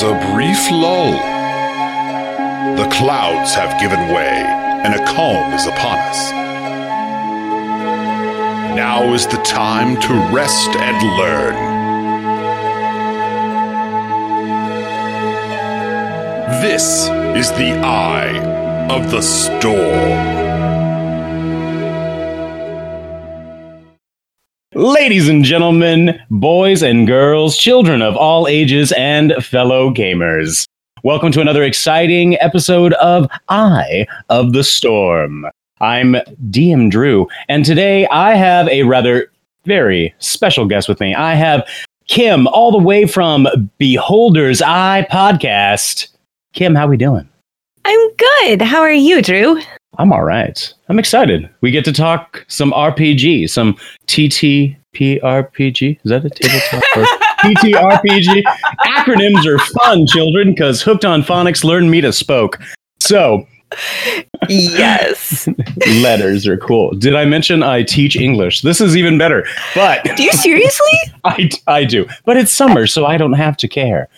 There's a brief lull. The clouds have given way, and a calm is upon us. Now is the time to rest and learn. This is the Eye of the Storm. Ladies and gentlemen, boys and girls, children of all ages, and fellow gamers, welcome to another exciting episode of Eye of the Storm. I'm DM Drew, and today I have a rather very special guest with me. I have Kim, all the way from Beholder's Eye Podcast. Kim, how we doing? I'm good. How are you, Drew? I'm all right. I'm excited. We get to talk some RPG, some TTPRPG. Is that a tabletop? TTRPG. Acronyms are fun, children, because hooked on phonics, learn me to spoke. So, yes. Letters are cool. Did I mention I teach English? This is even better. But do you seriously? I do. But it's summer, so I don't have to care.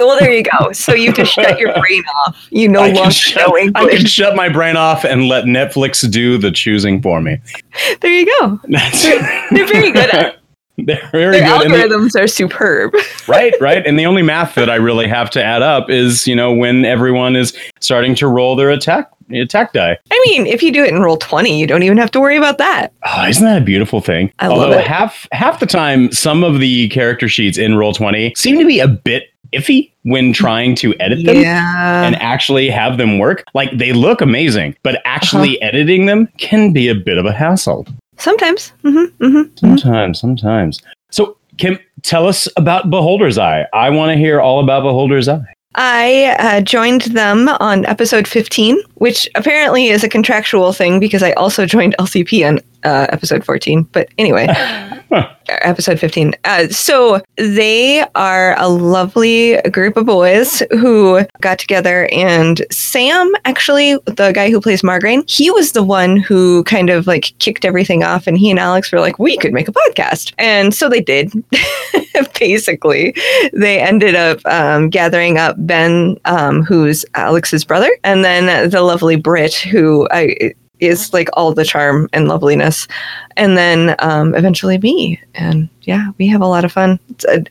Well, there you go. So you can shut your brain off. You no longer know English. I can shut my brain off and let Netflix do the choosing for me. There you go. They're very good at it. Their algorithms are superb. Right. And the only math that I really have to add up is, when everyone is starting to roll their attack die. I mean, if you do it in Roll20, you don't even have to worry about that. Oh, isn't that a beautiful thing? Although half the time, some of the character sheets in Roll20 seem to be a bit iffy when trying to edit them and actually have them work. Like, they look amazing, but actually editing them can be a bit of a hassle. Sometimes. Mm-hmm, mm-hmm, sometimes, mm-hmm. Sometimes. So, Kim, tell us about Beholder's Eye. I want to hear all about Beholder's Eye. I joined them on episode 15, which apparently is a contractual thing because I also joined LCP on episode 14. But anyway, episode 15. So they are a lovely group of boys who got together, and Sam, actually, the guy who plays Margarine, he was the one who kind of like kicked everything off, and he and Alex were like, we could make a podcast. And so they did. Basically, they ended up gathering up Ben, who's Alex's brother, and then the lovely Brit, who is like all the charm and loveliness, and then eventually me. And yeah, we have a lot of fun.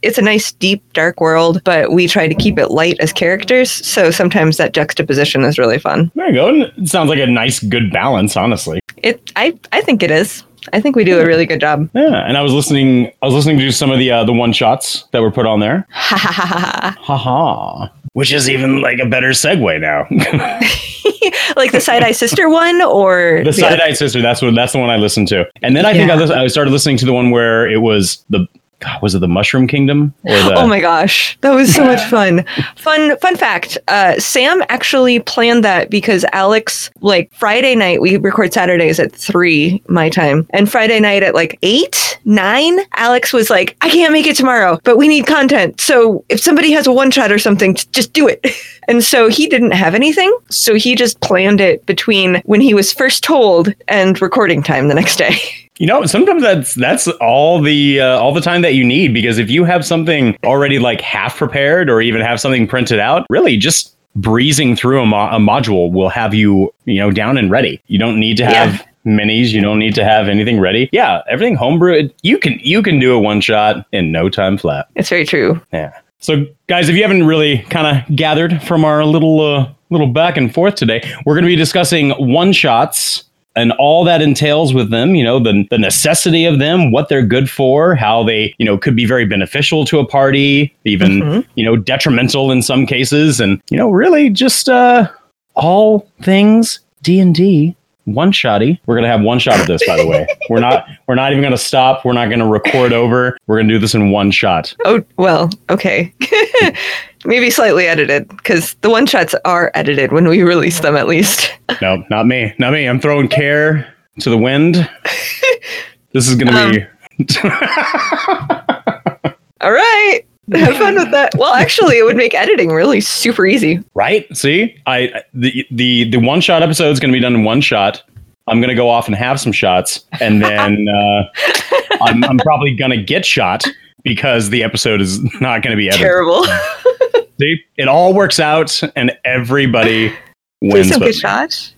It's a nice, deep, dark world, but we try to keep it light as characters. So sometimes that juxtaposition is really fun. There you go. It sounds like a nice, good balance, honestly. I think it is. I think we do a really good job. Yeah, and I was listening to some of the one shots that were put on there. Ha ha ha ha ha! Which is even like a better segue now. Like the Side Eye Sister one, or the Side Eye Sister. That's the one I listened to. And then I think I started listening to the one where it was the Mushroom Kingdom? Oh my gosh, that was so much fun. Fun fact, Sam actually planned that because Alex, like Friday night, we record Saturdays at 3 my time, and Friday night at like 8, 9, Alex was like, I can't make it tomorrow, but we need content. So if somebody has a one shot or something, just do it. And so he didn't have anything. So he just planned it between when he was first told and recording time the next day. Sometimes that's all the time that you need, because if you have something already like half prepared or even have something printed out, really just breezing through a module will have you, down and ready. You don't need to have minis. You don't need to have anything ready. Yeah, everything homebrewed. You can do a one shot in no time flat. It's very true. Yeah. So, guys, if you haven't really kind of gathered from our little back and forth today, we're going to be discussing one shots and all that entails with them, the necessity of them, what they're good for, how they, could be very beneficial to a party, even, detrimental in some cases. And, really just all things D&D one shotty. We're going to have one shot of this, by the way. We're not even going to stop. We're not going to record over. We're going to do this in one shot. Oh, well, OK. Maybe slightly edited, because the one shots are edited when we release them, at least. No, not me. I'm throwing care to the wind. This is going to be. All right. Have fun with that. Well, actually, it would make editing really super easy. Right? See, the one shot episode is going to be done in one shot. I'm going to go off and have some shots, and then I'm probably going to get shot because the episode is not going to be edited. Terrible. See, it all works out and everybody wins. Some good shots.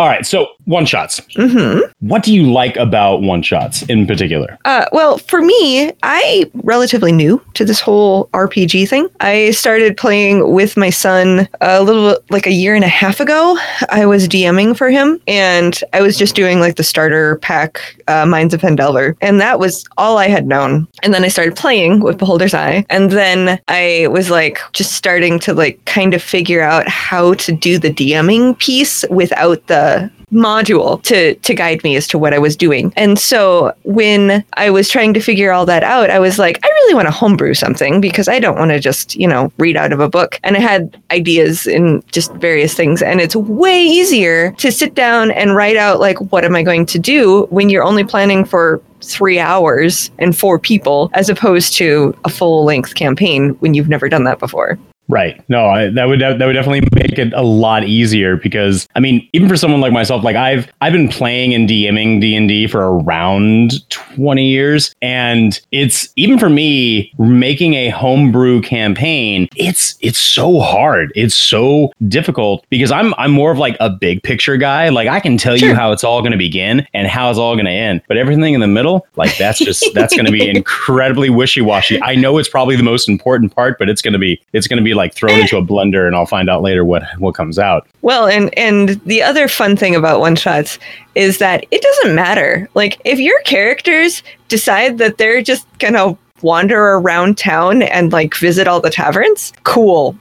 All right, so one-shots. Mm-hmm. What do you like about one-shots in particular? Well, for me, I relatively new to this whole RPG thing. I started playing with my son a little, like a year and a half ago. I was DMing for him, and I was just doing like the starter pack, Mines of Phandelver, and that was all I had known. And then I started playing with Beholder's Eye, and then I was like just starting to like kind of figure out how to do the DMing piece without the module to guide me as to what I was doing. And so when I was trying to figure all that out, I was like, I really want to homebrew something because I don't want to just, you know, read out of a book. And I had ideas in just various things. And it's way easier to sit down and write out like, what am I going to do when you're only planning for 3 hours and 4 people as opposed to a full length campaign when you've never done that before. Right. No, that would definitely make it a lot easier because, I mean, even for someone like myself, like I've been playing and DMing D&D for around 20 years. And it's, even for me, making a homebrew campaign, it's so hard. It's so difficult because I'm more of like a big picture guy. Like I can tell you how it's all going to begin and how it's all going to end. But everything in the middle, like that's going to be incredibly wishy-washy. I know it's probably the most important part, but it's going to be like thrown into a blender and I'll find out later what comes out. Well, and the other fun thing about one-shots is that it doesn't matter. Like if your characters decide that they're just going to wander around town and like visit all the taverns, cool.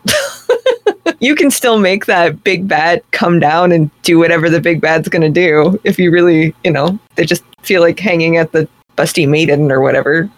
You can still make that big bad come down and do whatever the big bad's going to do if you really, you know, they just feel like hanging at the busty maiden or whatever.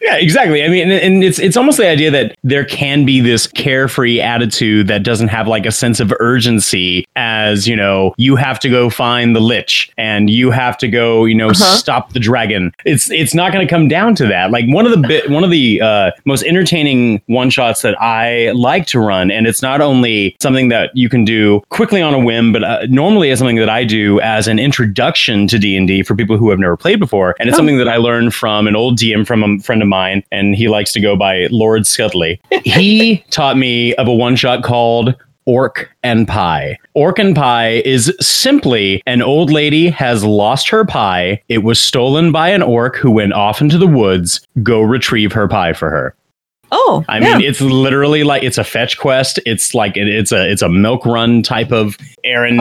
Yeah, exactly. I mean, and it's almost the idea that there can be this carefree attitude that doesn't have like a sense of urgency as, you know, you have to go find the lich and you have to go, you know, stop the dragon. It's not going to come down to that. Like one of the most entertaining one-shots that I like to run, and it's not only something that you can do quickly on a whim, but normally is something that I do as an introduction to D&D for people who have never played before. And it's something that I learned from an old DM from a friend of mine, and he likes to go by Lord Scudley. He taught me of a one-shot called Orc and Pie. Orc and Pie is simply an old lady has lost her pie. It was stolen by an orc who went off into the woods. Go retrieve her pie for her. Oh, I mean, yeah. It's literally like it's a fetch quest. It's like it's a milk run type of errand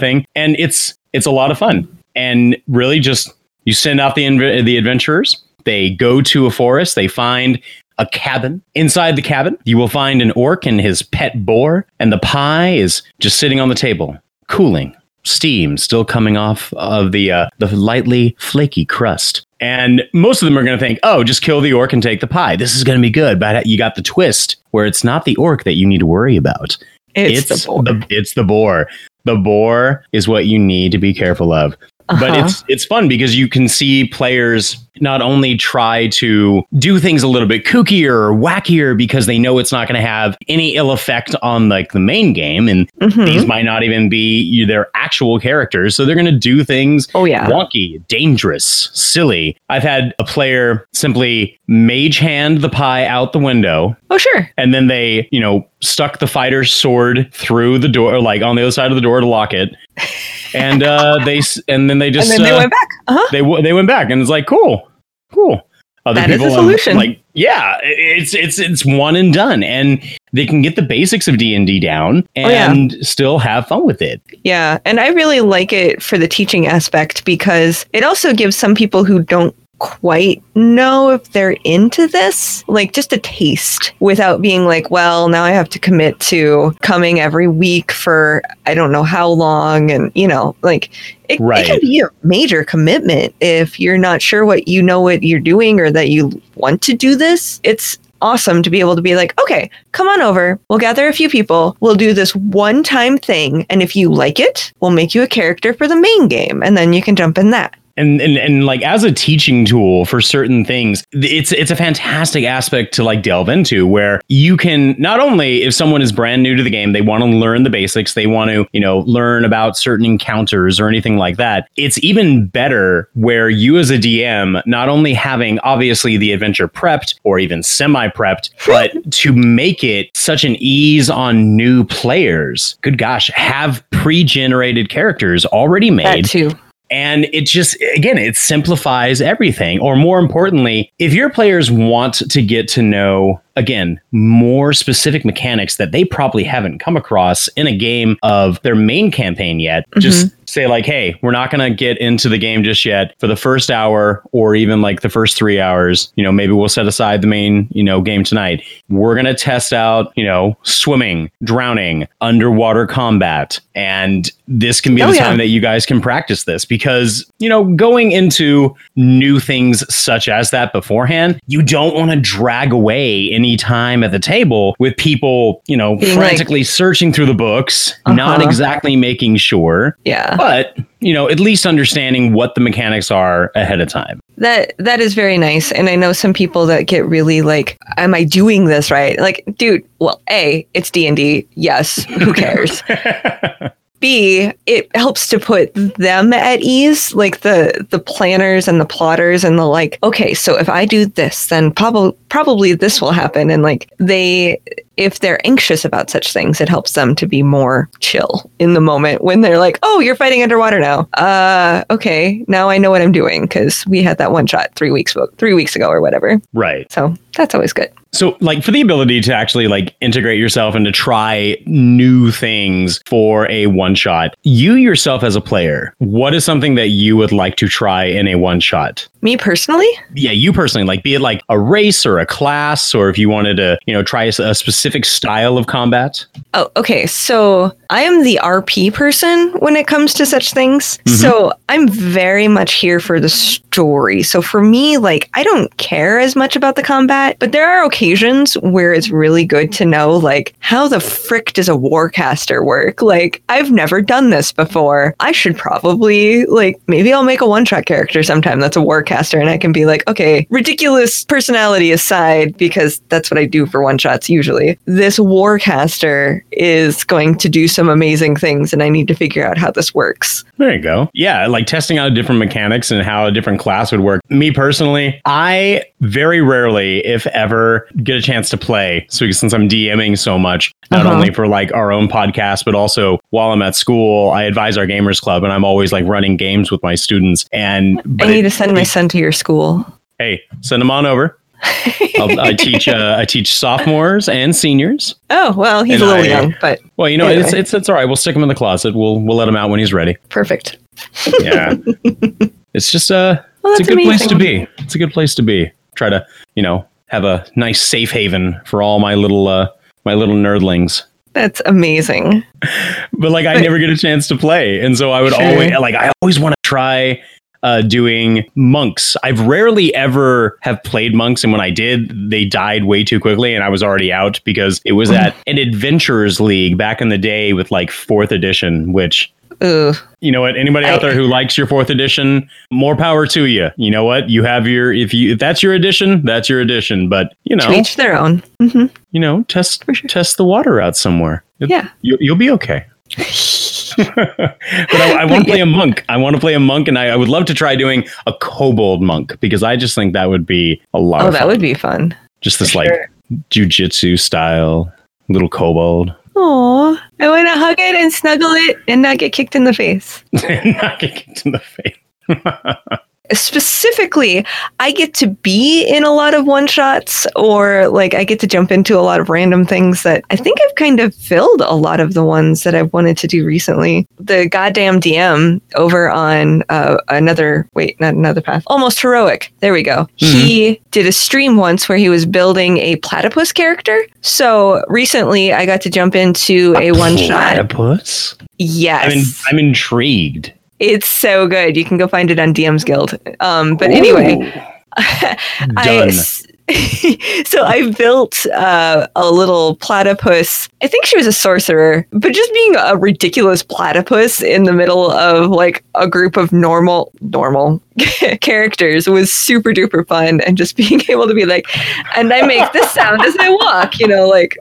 thing. And it's a lot of fun. And really just you send out the adventurers. They go to a forest. They find a cabin. Inside the cabin, you will find an orc and his pet boar, and the pie is just sitting on the table, cooling, steam still coming off of the lightly flaky crust. And most of them are going to think, oh, just kill the orc and take the pie. This is going to be good. But you got the twist where it's not the orc that you need to worry about. It's the boar. It's the boar. The boar is what you need to be careful of. But it's fun because you can see players not only try to do things a little bit kookier or wackier because they know it's not going to have any ill effect on like the main game. And these might not even be their actual characters. So they're going to do things wonky, dangerous, silly. I've had a player simply mage hand the pie out the window. Oh, sure. And then they, you know, stuck the fighter's sword through the door, like on the other side of the door to lock it. And they went back. They went back, and it's like cool. Other that people is a solution. Like yeah, it's one and done, and they can get the basics of D&D down and still have fun with it. Yeah, and I really like it for the teaching aspect because it also gives some people who don't quite know if they're into this, like just a taste without being like, well, now I have to commit to coming every week for I don't know how long. And, you know, like it can be a major commitment if you're not sure what you're doing or that you want to do this. It's awesome to be able to be like, okay, come on over. We'll gather a few people. We'll do this one time thing. And if you like it, we'll make you a character for the main game. And then you can jump in that. And like as a teaching tool for certain things, it's a fantastic aspect to like delve into, where you can not only, if someone is brand new to the game, they want to learn the basics, they want to, you know, learn about certain encounters or anything like that. It's even better where you as a DM, not only having obviously the adventure prepped or even semi-prepped, but to make it such an ease on new players. Good gosh, have pre-generated characters already made. That too. And it just, again, it simplifies everything. Or more importantly, if your players want to get to know, again, more specific mechanics that they probably haven't come across in a game of their main campaign yet, mm-hmm. just say like, hey, we're not going to get into the game just yet for the first hour or even like the first 3 hours. You know, maybe we'll set aside the main, you know, game tonight. We're going to test out, you know, swimming, drowning, underwater combat. And this can be the time that you guys can practice this, because, you know, going into new things such as that beforehand, you don't want to drag away any time at the table with people, you know, being frantically like, searching through the books, not exactly making sure. Yeah. But, you know, at least understanding what the mechanics are ahead of time. That is very nice. And I know some people that get really like, am I doing this right? Like, dude, well, A, it's D&D. Yes. Who cares? B, it helps to put them at ease, like the planners and the plotters and the like, okay, so if I do this, then probably this will happen. And like if they're anxious about such things, it helps them to be more chill in the moment when they're like, oh, you're fighting underwater now. Okay, now I know what I'm doing, because we had that one shot 3 weeks ago or whatever. Right. So that's always good. So, like, for the ability to actually, like, integrate yourself and to try new things for a one-shot, you yourself as a player, what is something that you would like to try in a one-shot? Me personally? Yeah, you personally. Like, be it, like, a race or a class, or if you wanted to, you know, try a specific style of combat. Oh, okay. So, I am the RP person when it comes to such things. Mm-hmm. So, I'm very much here for the story. So, for me, like, I don't care as much about the combat, but there are occasions where it's really good to know, like, how the frick does a warcaster work? Like, I've never done this before. I should probably, like, maybe I'll make a one-shot character sometime that's a warcaster, and I can be like, okay, ridiculous personality aside, because that's what I do for one-shots usually. This warcaster is going to do some amazing things, and I need to figure out how this works. There you go. Yeah, like testing out different mechanics and how a different class would work. Me personally, I very rarely, if ever, get a chance to play. So since I'm DMing so much, not only for like our own podcast, but also while I'm at school, I advise our gamers club, and I'm always like running games with my students. And I need to send my son to your school. Hey, send him on over. I teach sophomores and seniors. Oh, well, he's a little young, but well, you know, anyway. It's all right. We'll stick him in the closet. We'll let him out when he's ready. Perfect. Yeah, it's just well, it's a good place to be. It's a good place to be. Try to, you know, have a nice safe haven for all my little nerdlings. That's amazing. But like, I never get a chance to play, and so I would always want to try doing monks. I've rarely ever have played monks, and when I did, they died way too quickly, and I was already out because it was at an adventurers league back in the day with like 4th edition, which. Ooh. You know what? Anybody out there who likes your 4th edition, more power to you. You know what? You have your if that's your edition, that's your edition. But you know, to each their own. Mm-hmm. You know, test the water out somewhere. Yeah, you'll be okay. But I want to play a monk. I want to play a monk, and I would love to try doing a kobold monk, because I just think that would be a lot. Oh, that would be fun. Just this like jujitsu style little kobold. Aw, I want to hug it and snuggle it and not get kicked in the face. Specifically, I get to be in a lot of one-shots, or like I get to jump into a lot of random things that I think I've kind of filled a lot of the ones that I've wanted to do recently. The goddamn DM over on Almost Heroic. There we go. Mm-hmm. He did a stream once where he was building a platypus character. So recently I got to jump into a one-shot. Platypus? Yes. I'm intrigued. It's so good. You can go find it on DM's Guild. But anyway, So I built a little platypus. I think she was a sorcerer, but just being a ridiculous platypus in the middle of like a group of normal characters was super duper fun. And just being able to be like, and I make this sound as I walk, you know, like.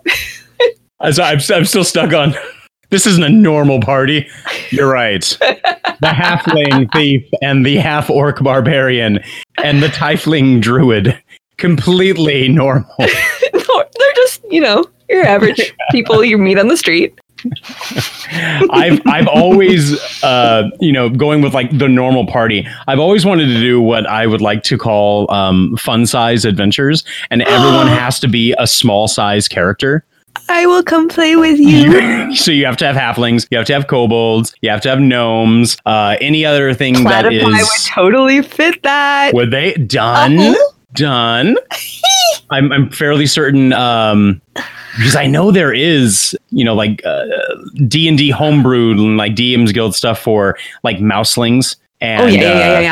I'm still stuck on. This isn't a normal party. You're right. The halfling thief and the half orc barbarian and the tiefling druid. Completely normal. No, they're just, you know, your average people you meet on the street. I've always, you know, going with like the normal party. I've always wanted to do what I would like to call fun size adventures, and everyone has to be a small size character. I will come play with you. So you have to have halflings, you have to have kobolds, you have to have gnomes, any other thing Platypi that is. Would totally fit that. Were they done? Uh-huh. Done. I'm fairly certain because I know there is, you know, like D&D homebrewed and like DM's Guild stuff for like mouselings and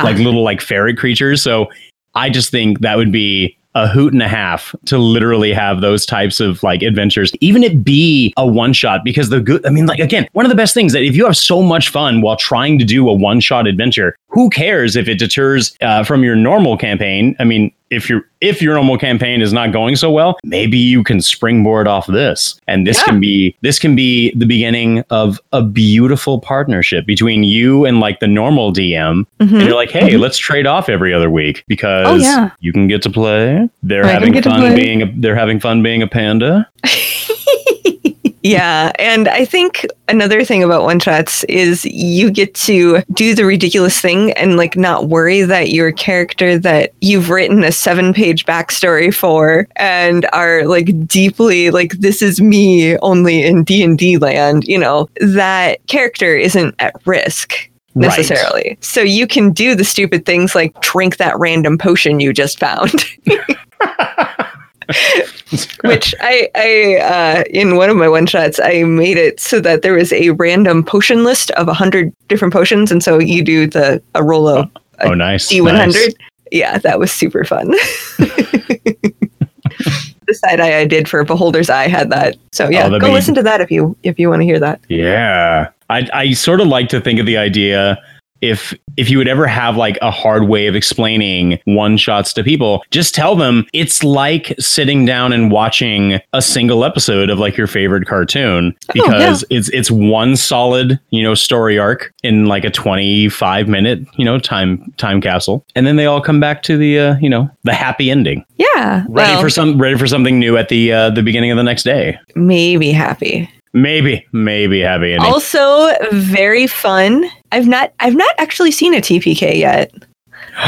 like little like fairy creatures. So I just think that would be a hoot and a half to literally have those types of like adventures, even it be a one shot, because one of the best things that if you have so much fun while trying to do a one shot adventure, who cares if it deters from your normal campaign? I mean, if your normal campaign is not going so well, maybe you can springboard off this, and this can be the beginning of a beautiful partnership between you and like the normal DM. Mm-hmm. And you're like, hey, mm-hmm. let's trade off every other week because you can get to play. They're having fun being a panda. Yeah, and I think another thing about one-shots is you get to do the ridiculous thing and like not worry that your character that you've written a 7-page backstory for and are like deeply like, this is me only in D&D land, you know, that character isn't at risk necessarily. Right. So you can do the stupid things like drink that random potion you just found. Which I in one of my one shots, I made it so that there was a random potion list of 100 different potions, and so you do a roll of D100. Nice. Yeah, that was super fun. The side eye I did for Beholder's Eye had that. So yeah, go listen to that if you want to hear that. Yeah, I sort of like to think of the idea. If you would ever have like a hard way of explaining one shots to people, just tell them it's like sitting down and watching a single episode of like your favorite cartoon, because it's one solid, you know, story arc in like a 25-minute, you know, time capsule, and then they all come back to the you know, the happy ending. Yeah, ready for something new at the beginning of the next day. Maybe happy. Maybe happy ending. Also very fun. I've not actually seen a TPK yet,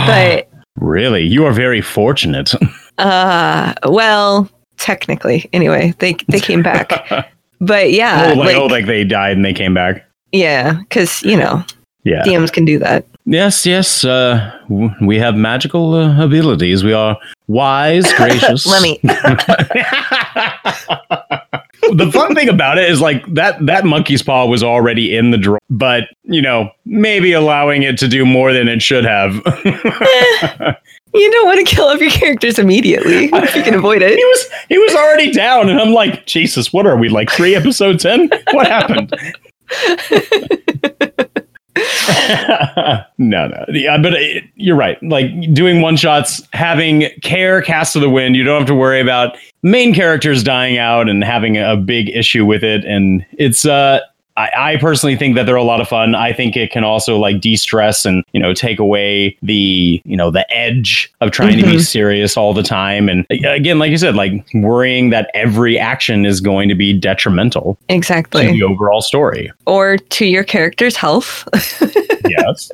but really, you are very fortunate. Well, technically, anyway, they came back, but yeah, like they died and they came back. Yeah, because you know, DMs can do that. Yes. We have magical abilities. We are wise, gracious. Let me. The fun thing about it is like that monkey's paw was already in the draw, but you know, maybe allowing it to do more than it should have. You don't want to kill off your characters immediately if you can avoid it. He was already down, and I'm like, Jesus, what are we, like 3 episodes in? What happened? No. Yeah, but you're right. Like doing one shots, having care cast to the wind, you don't have to worry about main characters dying out and having a big issue with it. And it's I personally think that they're a lot of fun. I think it can also like de-stress and, you know, take away the, you know, the edge of trying to be serious all the time. And again, like you said, like worrying that every action is going to be detrimental. Exactly. To the overall story. Or to your character's health. Yes.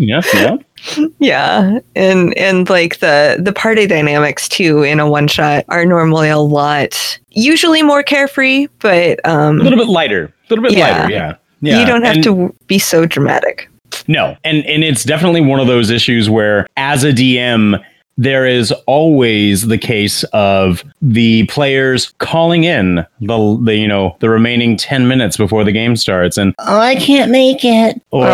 Yeah, and like the party dynamics too in a one shot are normally a lot, usually more carefree, but a little bit lighter, Yeah. You don't have to be so dramatic. No, and it's definitely one of those issues where as a DM, there is always the case of the players calling in the you know, the remaining 10 minutes before the game starts and I can't make it or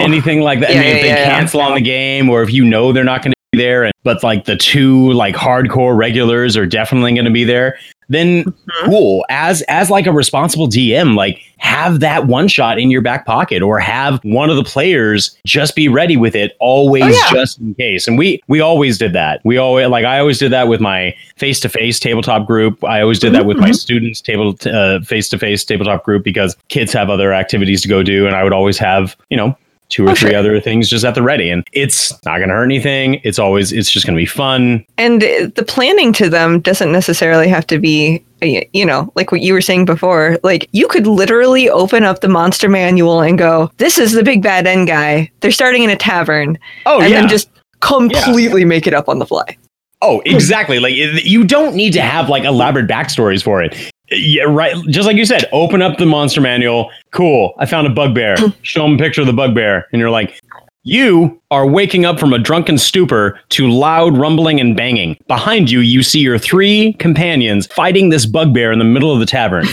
anything like that. Yeah, I mean, if they cancel on the game, or if you know they're not going to there, and but like the two like hardcore regulars are definitely going to be there, then cool. As like a responsible DM, like have that one shot in your back pocket, or have one of the players just be ready with it always, just in case. And we always did that. We always like I always did that with my face-to-face tabletop group. I always did that with my students' face-to-face tabletop group, because kids have other activities to go do, and I would always have, you know, two or three other things just at the ready, and it's not going to hurt anything. It's just going to be fun. And the planning to them doesn't necessarily have to be, you know, like what you were saying before, like you could literally open up the monster manual and go, this is the big bad end guy. They're starting in a tavern. Oh, and then just completely make it up on the fly. Oh, exactly. Like you don't need to have like elaborate backstories for it. Yeah, right. Just like you said, open up the monster manual. Cool. I found a bugbear. Show them a picture of the bugbear. And you're like, you are waking up from a drunken stupor to loud rumbling and banging. Behind you, you see your three companions fighting this bugbear in the middle of the tavern.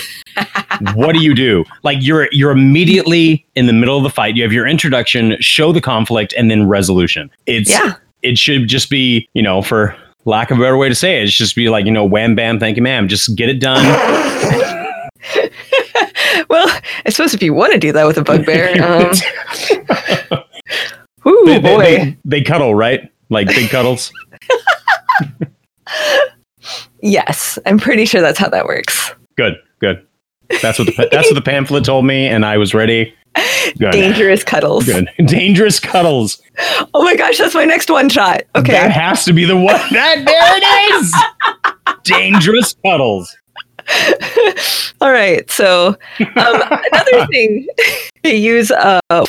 What do? Like you're immediately in the middle of the fight. You have your introduction, show the conflict, and then resolution. It should just be, you know, for lack of a better way to say it, it's just be like, you know, wham, bam, thank you, ma'am. Just get it done. Well, I suppose if you want to do that with a bugbear. Ooh, boy. They cuddle, right? Like big cuddles. Yes, I'm pretty sure that's how that works. Good. That's what the pamphlet told me, and I was ready. Good. Dangerous cuddles. Good. Dangerous cuddles. Oh my gosh, that's my next one shot. Okay. That has to be the one. There it is. Dangerous cuddles. All right. So another thing I use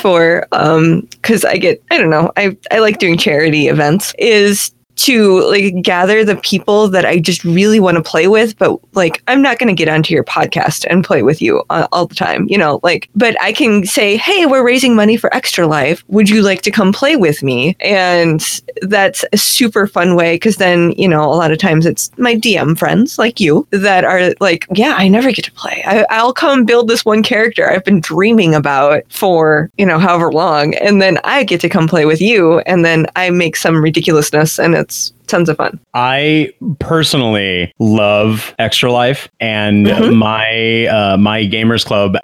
for, because I like doing charity events, is to like gather the people that I just really want to play with, but like I'm not going to get onto your podcast and play with you all the time, you know, like, but I can say, hey, we're raising money for Extra Life, would you like to come play with me? And that's a super fun way, because then, you know, a lot of times it's my DM friends like you that are like, yeah, I never get to play, I'll come build this one character I've been dreaming about for, you know, however long, and then I get to come play with you, and then I make some ridiculousness, and it's tons of fun. I personally love Extra Life, and my gamers club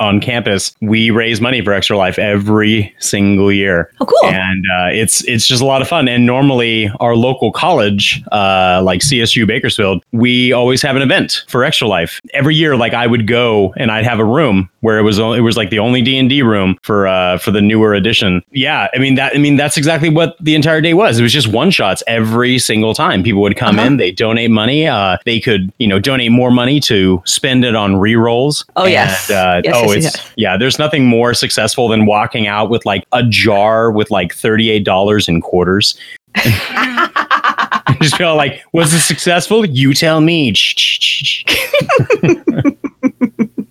on campus, we raise money for Extra Life every single year. Oh, cool! And it's just a lot of fun. And normally, our local college, like CSU Bakersfield, we always have an event for Extra Life every year. Like I would go, and I'd have a room where it was like the only D&D room for the newer edition. Yeah, that's exactly what the entire day was. It was just one shots every single time. People would come in, they donate money. They could, you know, donate more money to spend it on rerolls. Oh, and, yes. There's nothing more successful than walking out with like a jar with like $38 in quarters. Just feel like, was it successful? You tell me.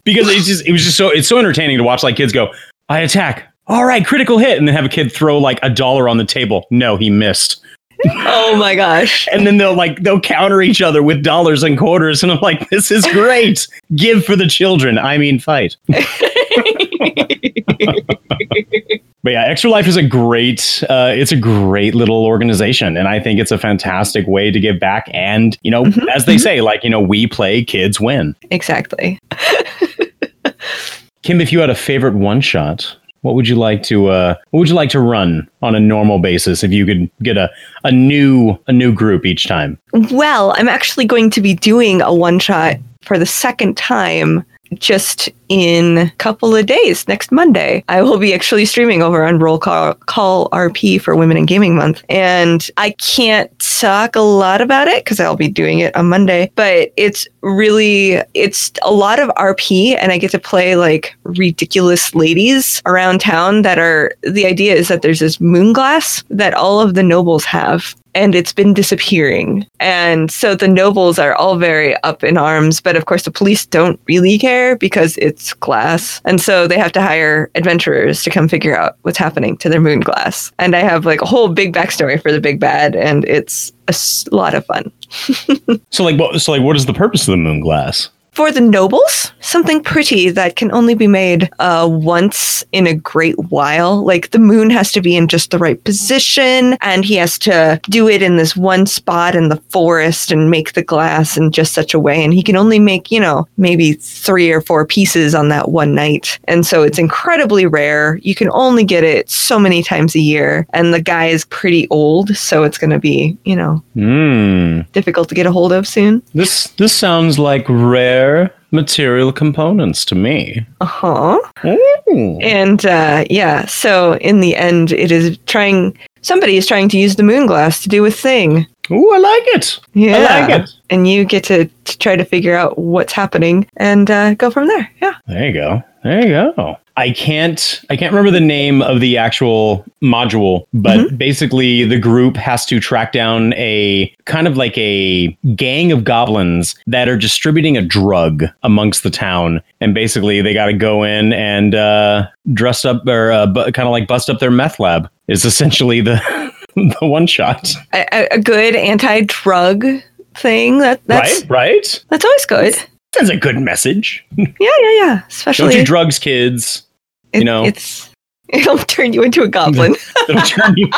Because it's so entertaining to watch like kids go, I attack. All right, critical hit. And then have a kid throw like $1 on the table. No, he missed. Oh my gosh. And then they'll counter each other with dollars and quarters, and I'm like, this is great. Give for the children. I mean, fight. But yeah, Extra Life is a great little organization, and I think it's a fantastic way to give back, and, you know, as they say, like, you know, we play, kids win. Exactly. Kim, if you had a favorite one shot, what would you like to run on a normal basis if you could get a new group each time? Well, I'm actually going to be doing a one shot for the second time just in a couple of days. Next Monday, I will be actually streaming over on Roll Call RP for Women in Gaming Month. And I can't talk a lot about it because I'll be doing it on Monday. But it's a lot of RP, and I get to play like ridiculous ladies around town that are, the idea is that there's this moon glass that all of the nobles have, and it's been disappearing. And so the nobles are all very up in arms, but of course the police don't really care because it's glass. And so they have to hire adventurers to come figure out what's happening to their moon glass. And I have like a whole big backstory for the big bad, and it's a lot of fun. So what is the purpose of the moon glass? For the nobles, something pretty that can only be made once in a great while. Like, the moon has to be in just the right position, and he has to do it in this one spot in the forest and make the glass in just such a way. And he can only make, you know, maybe 3 or 4 pieces on that one night. And so it's incredibly rare. You can only get it so many times a year. And the guy is pretty old, so it's going to be, you know, difficult to get a hold of soon. This sounds like rare material components to me. And yeah, so in the end, it is somebody is trying to use the moon glass to do a thing. Ooh, I like it. Yeah, I like it. And you get to try to figure out what's happening and go from there. Yeah. There you go. I can't remember the name of the actual module, but basically the group has to track down a kind of like a gang of goblins that are distributing a drug amongst the town. And basically they got to go in and dress up or kind of like bust up their meth lab is essentially the one shot. A good anti-drug thing. That's right. That's always good. That's a good message. Yeah. Especially, don't do drugs, kids. It'll turn you into a goblin. it'll turn you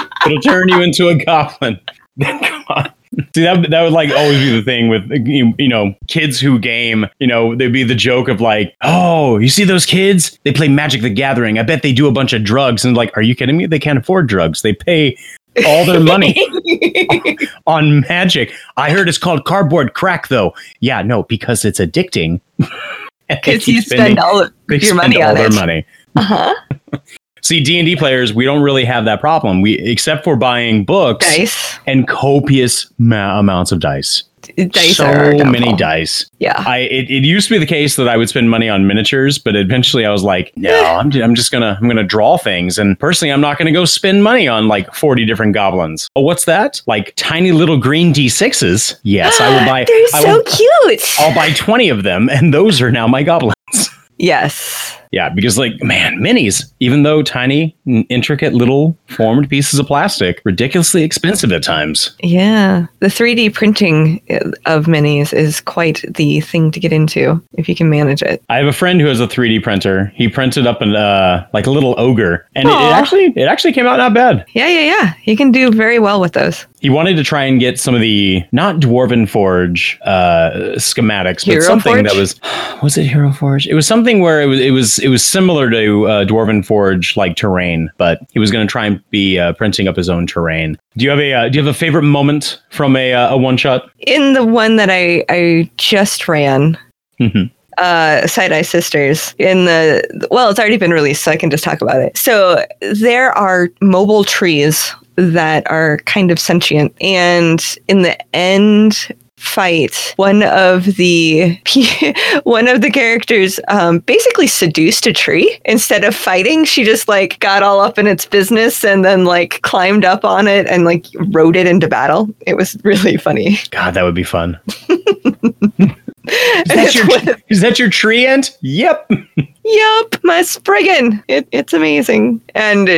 into a goblin. Come on. See, that would like always be the thing with, you know, kids who game, you know, there'd be the joke of like, oh, you see those kids? They play Magic the Gathering. I bet they do a bunch of drugs. And like, are you kidding me? They can't afford drugs. They pay all their money on magic. I heard it's called cardboard crack, though. Yeah, no, because it's addicting. Because you spend all of your money on it. Their money. Uh-huh. See, D&D players, we don't really have that problem. We, except for buying books, dice, and copious amounts of dice. Dice, so many dice. Yeah. It used to be the case that I would spend money on miniatures, but eventually I was like, no, I'm just gonna draw things, and personally I'm not gonna go spend money on like 40 different goblins. Oh, what's that? Like tiny little green D6s? Yes, I will buy. They're so cute. I'll buy 20 of them, and those are now my goblins. Yes. Yeah, because like, man, minis, even though tiny, intricate little formed pieces of plastic, ridiculously expensive at times. Yeah. The 3D printing of minis is quite the thing to get into if you can manage it. I have a friend who has a 3D printer. He printed up an like a little ogre, and it actually came out not bad. Yeah. You can do very well with those. He wanted to try and get some of the, not Dwarven Forge schematics, but was it Hero Forge? It was something where it was similar to Dwarven Forge like terrain, but he was going to try and be printing up his own terrain. Do you have a favorite moment from a one shot? In the one that I just ran. Mm-hmm. Side Eye Sisters it's already been released, so I can just talk about it. So there are mobile trees that are kind of sentient, and in the end fight, one of the characters basically seduced a tree. Instead of fighting, she just like got all up in its business and then like climbed up on it and like rode it into battle. It was really funny. God, that would be fun. Is that your tree ant? Yep. Yep, my Spriggan. It's amazing. And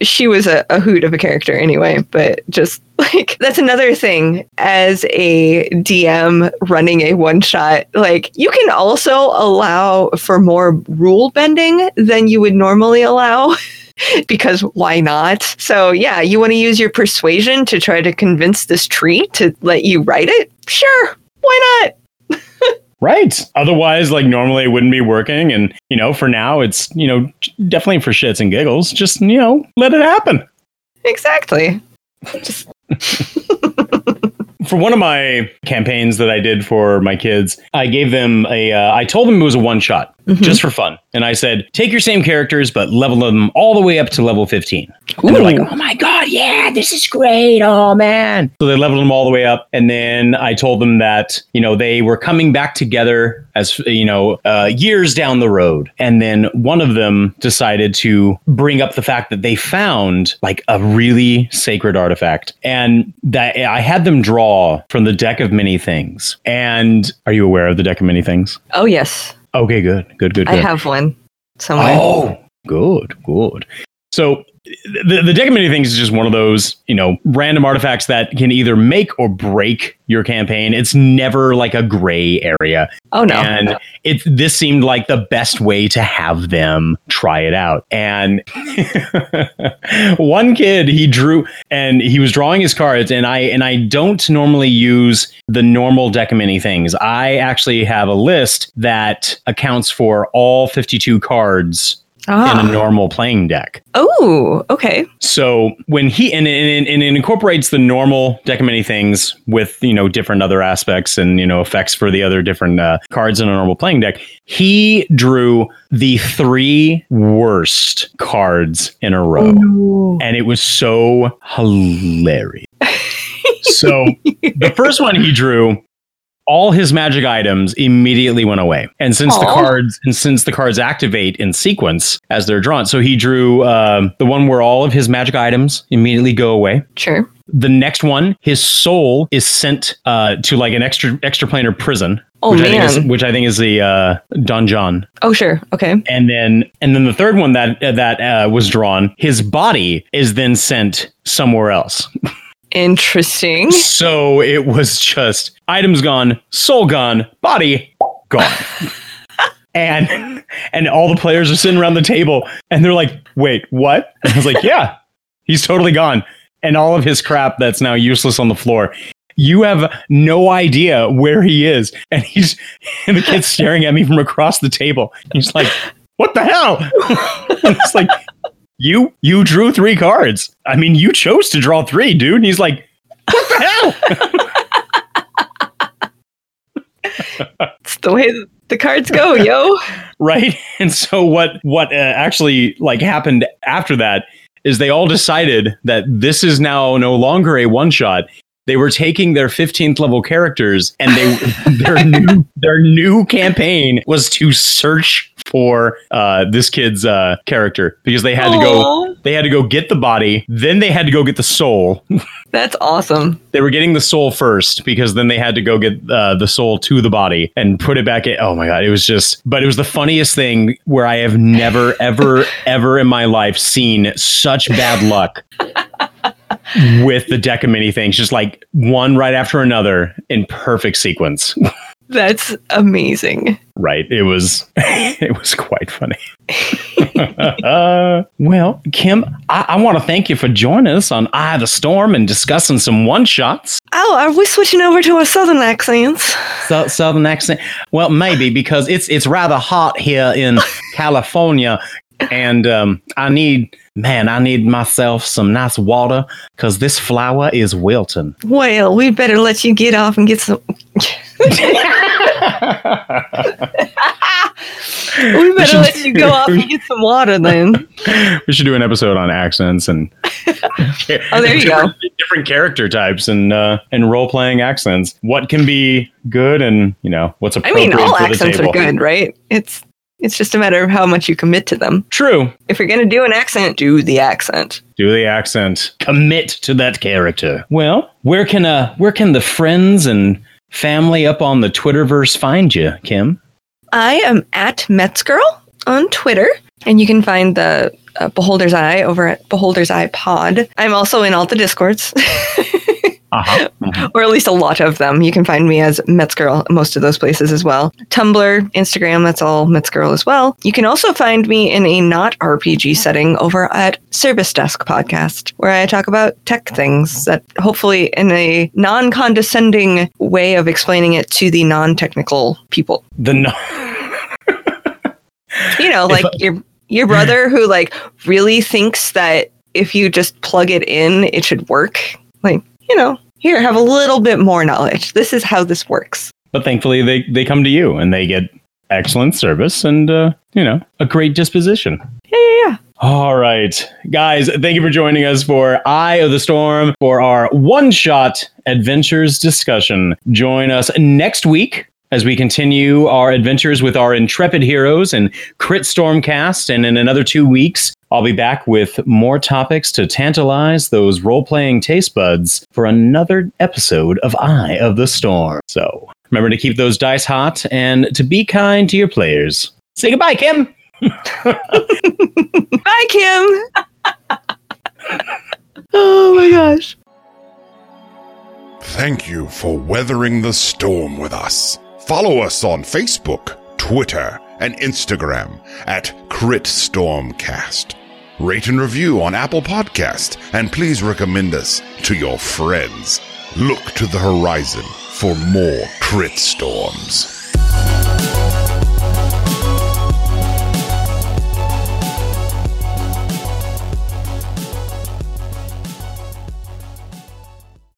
she was a hoot of a character anyway, but just like, that's another thing as a DM running a one shot. Like, you can also allow for more rule bending than you would normally allow. Because why not? So yeah, you want to use your persuasion to try to convince this tree to let you ride it? Sure, why not? Right. Otherwise, like, normally it wouldn't be working. And, you know, for now, it's, you know, definitely for shits and giggles. Just, you know, let it happen. Exactly. Just. For one of my campaigns that I did for my kids, I gave them I told them it was a one shot, just for fun. And I said, take your same characters, but level them all the way up to level 15. Ooh. And they're like, oh my God, yeah, this is great. Oh man. So they leveled them all the way up. And then I told them that, you know, they were coming back together as, you know, years down the road. And then one of them decided to bring up the fact that they found like a really sacred artifact, and that I had them draw from the Deck of Many Things. And are you aware of the Deck of Many Things? Oh, yes. Okay, good. I have one somewhere. Oh, good. So the Deck of Many Things is just one of those, you know, random artifacts that can either make or break your campaign. It's never like a gray area. Oh, no. And this seemed like the best way to have them try it out. And one kid, he drew, and he was drawing his cards, and I don't normally use the normal Deck of Many Things. I actually have a list that accounts for all 52 cards in a normal playing deck. Oh, okay. So when he and it incorporates the normal Deck of Many Things with, you know, different other aspects and, you know, effects for the other different cards in a normal playing deck. He drew the 3 worst cards in a row. Ooh. And it was so hilarious. So the first one he drew, all his magic items immediately went away. And since the cards activate in sequence as they're drawn, so he drew the one where all of his magic items immediately go away. Sure. The next one, his soul is sent to like an extra planar prison. Oh, which I think is the Donjon. Oh, sure. Okay. And then the third one that was drawn, his body is then sent somewhere else. Interesting. So it was just items gone, soul gone, body gone. and all the players are sitting around the table and they're like, wait, what? And I was like, yeah, he's totally gone. And all of his crap that's now useless on the floor. You have no idea where he is. And the kid's staring at me from across the table. He's like, what the hell? And it's like, You drew 3 cards. I mean, you chose to draw 3, dude. And he's like, what the hell? It's the way the cards go, yo. Right? And so what actually like happened after that is they all decided that this is now no longer a one-shot. They were taking their 15th level characters and their new campaign was to search for this kid's character because they had to go get the body, then they had to go get the soul. That's awesome. They were getting the soul first because then they had to go get the soul to the body and put it back in. Oh my God, it was the funniest thing where I have never, ever, ever in my life seen such bad luck. With the Deck of Many Things, just like one right after another in perfect sequence. That's amazing. Right. It was quite funny. Well, Kim, I want to thank you for joining us on Eye of the Storm and discussing some one-shots. Oh, are we switching over to our southern accents? Southern accent? Well, maybe, because it's rather hot here in California. And I need myself some nice water because this flower is wilting. Well, we better let you get off and get some. We better let you go off and get some water then. We should do an episode on accents and different character types and role-playing accents. What can be good and, you know, what's appropriate for the table. I mean, all accents are good, right? It's just a matter of how much you commit to them. True. If you're going to do an accent, do the accent. Commit to that character. Well, where can the friends and family up on the Twitterverse find you, Kim? I am at MetzGirl on Twitter, and you can find the Beholder's Eye over at Beholder's Eye Pod. I'm also in all the Discords. Uh-huh. Uh-huh. Or at least a lot of them. You can find me as MetzGirl most of those places as well. Tumblr, Instagram, that's all MetzGirl as well. You can also find me in a not RPG setting over at Service Desk Podcast, where I talk about tech things that hopefully in a non-condescending way of explaining it to the non-technical people. You know, like your brother who like really thinks that if you just plug it in, it should work. Like, you know, here, have a little bit more knowledge. This is how this works. But thankfully, they come to you and they get excellent service and, you know, a great disposition. Yeah. All right, guys, thank you for joining us for Eye of the Storm for our one-shot adventures discussion. Join us next week as we continue our adventures with our intrepid heroes and Crit Storm cast. And in another 2 weeks, I'll be back with more topics to tantalize those role-playing taste buds for another episode of Eye of the Storm. So remember to keep those dice hot and to be kind to your players. Say goodbye, Kim. Bye, Kim. Oh my gosh. Thank you for weathering the storm with us. Follow us on Facebook, Twitter, and Instagram at Crit Storm Cast. Rate and review on Apple Podcast, and please recommend us to your friends. Look to the horizon for more crit storms.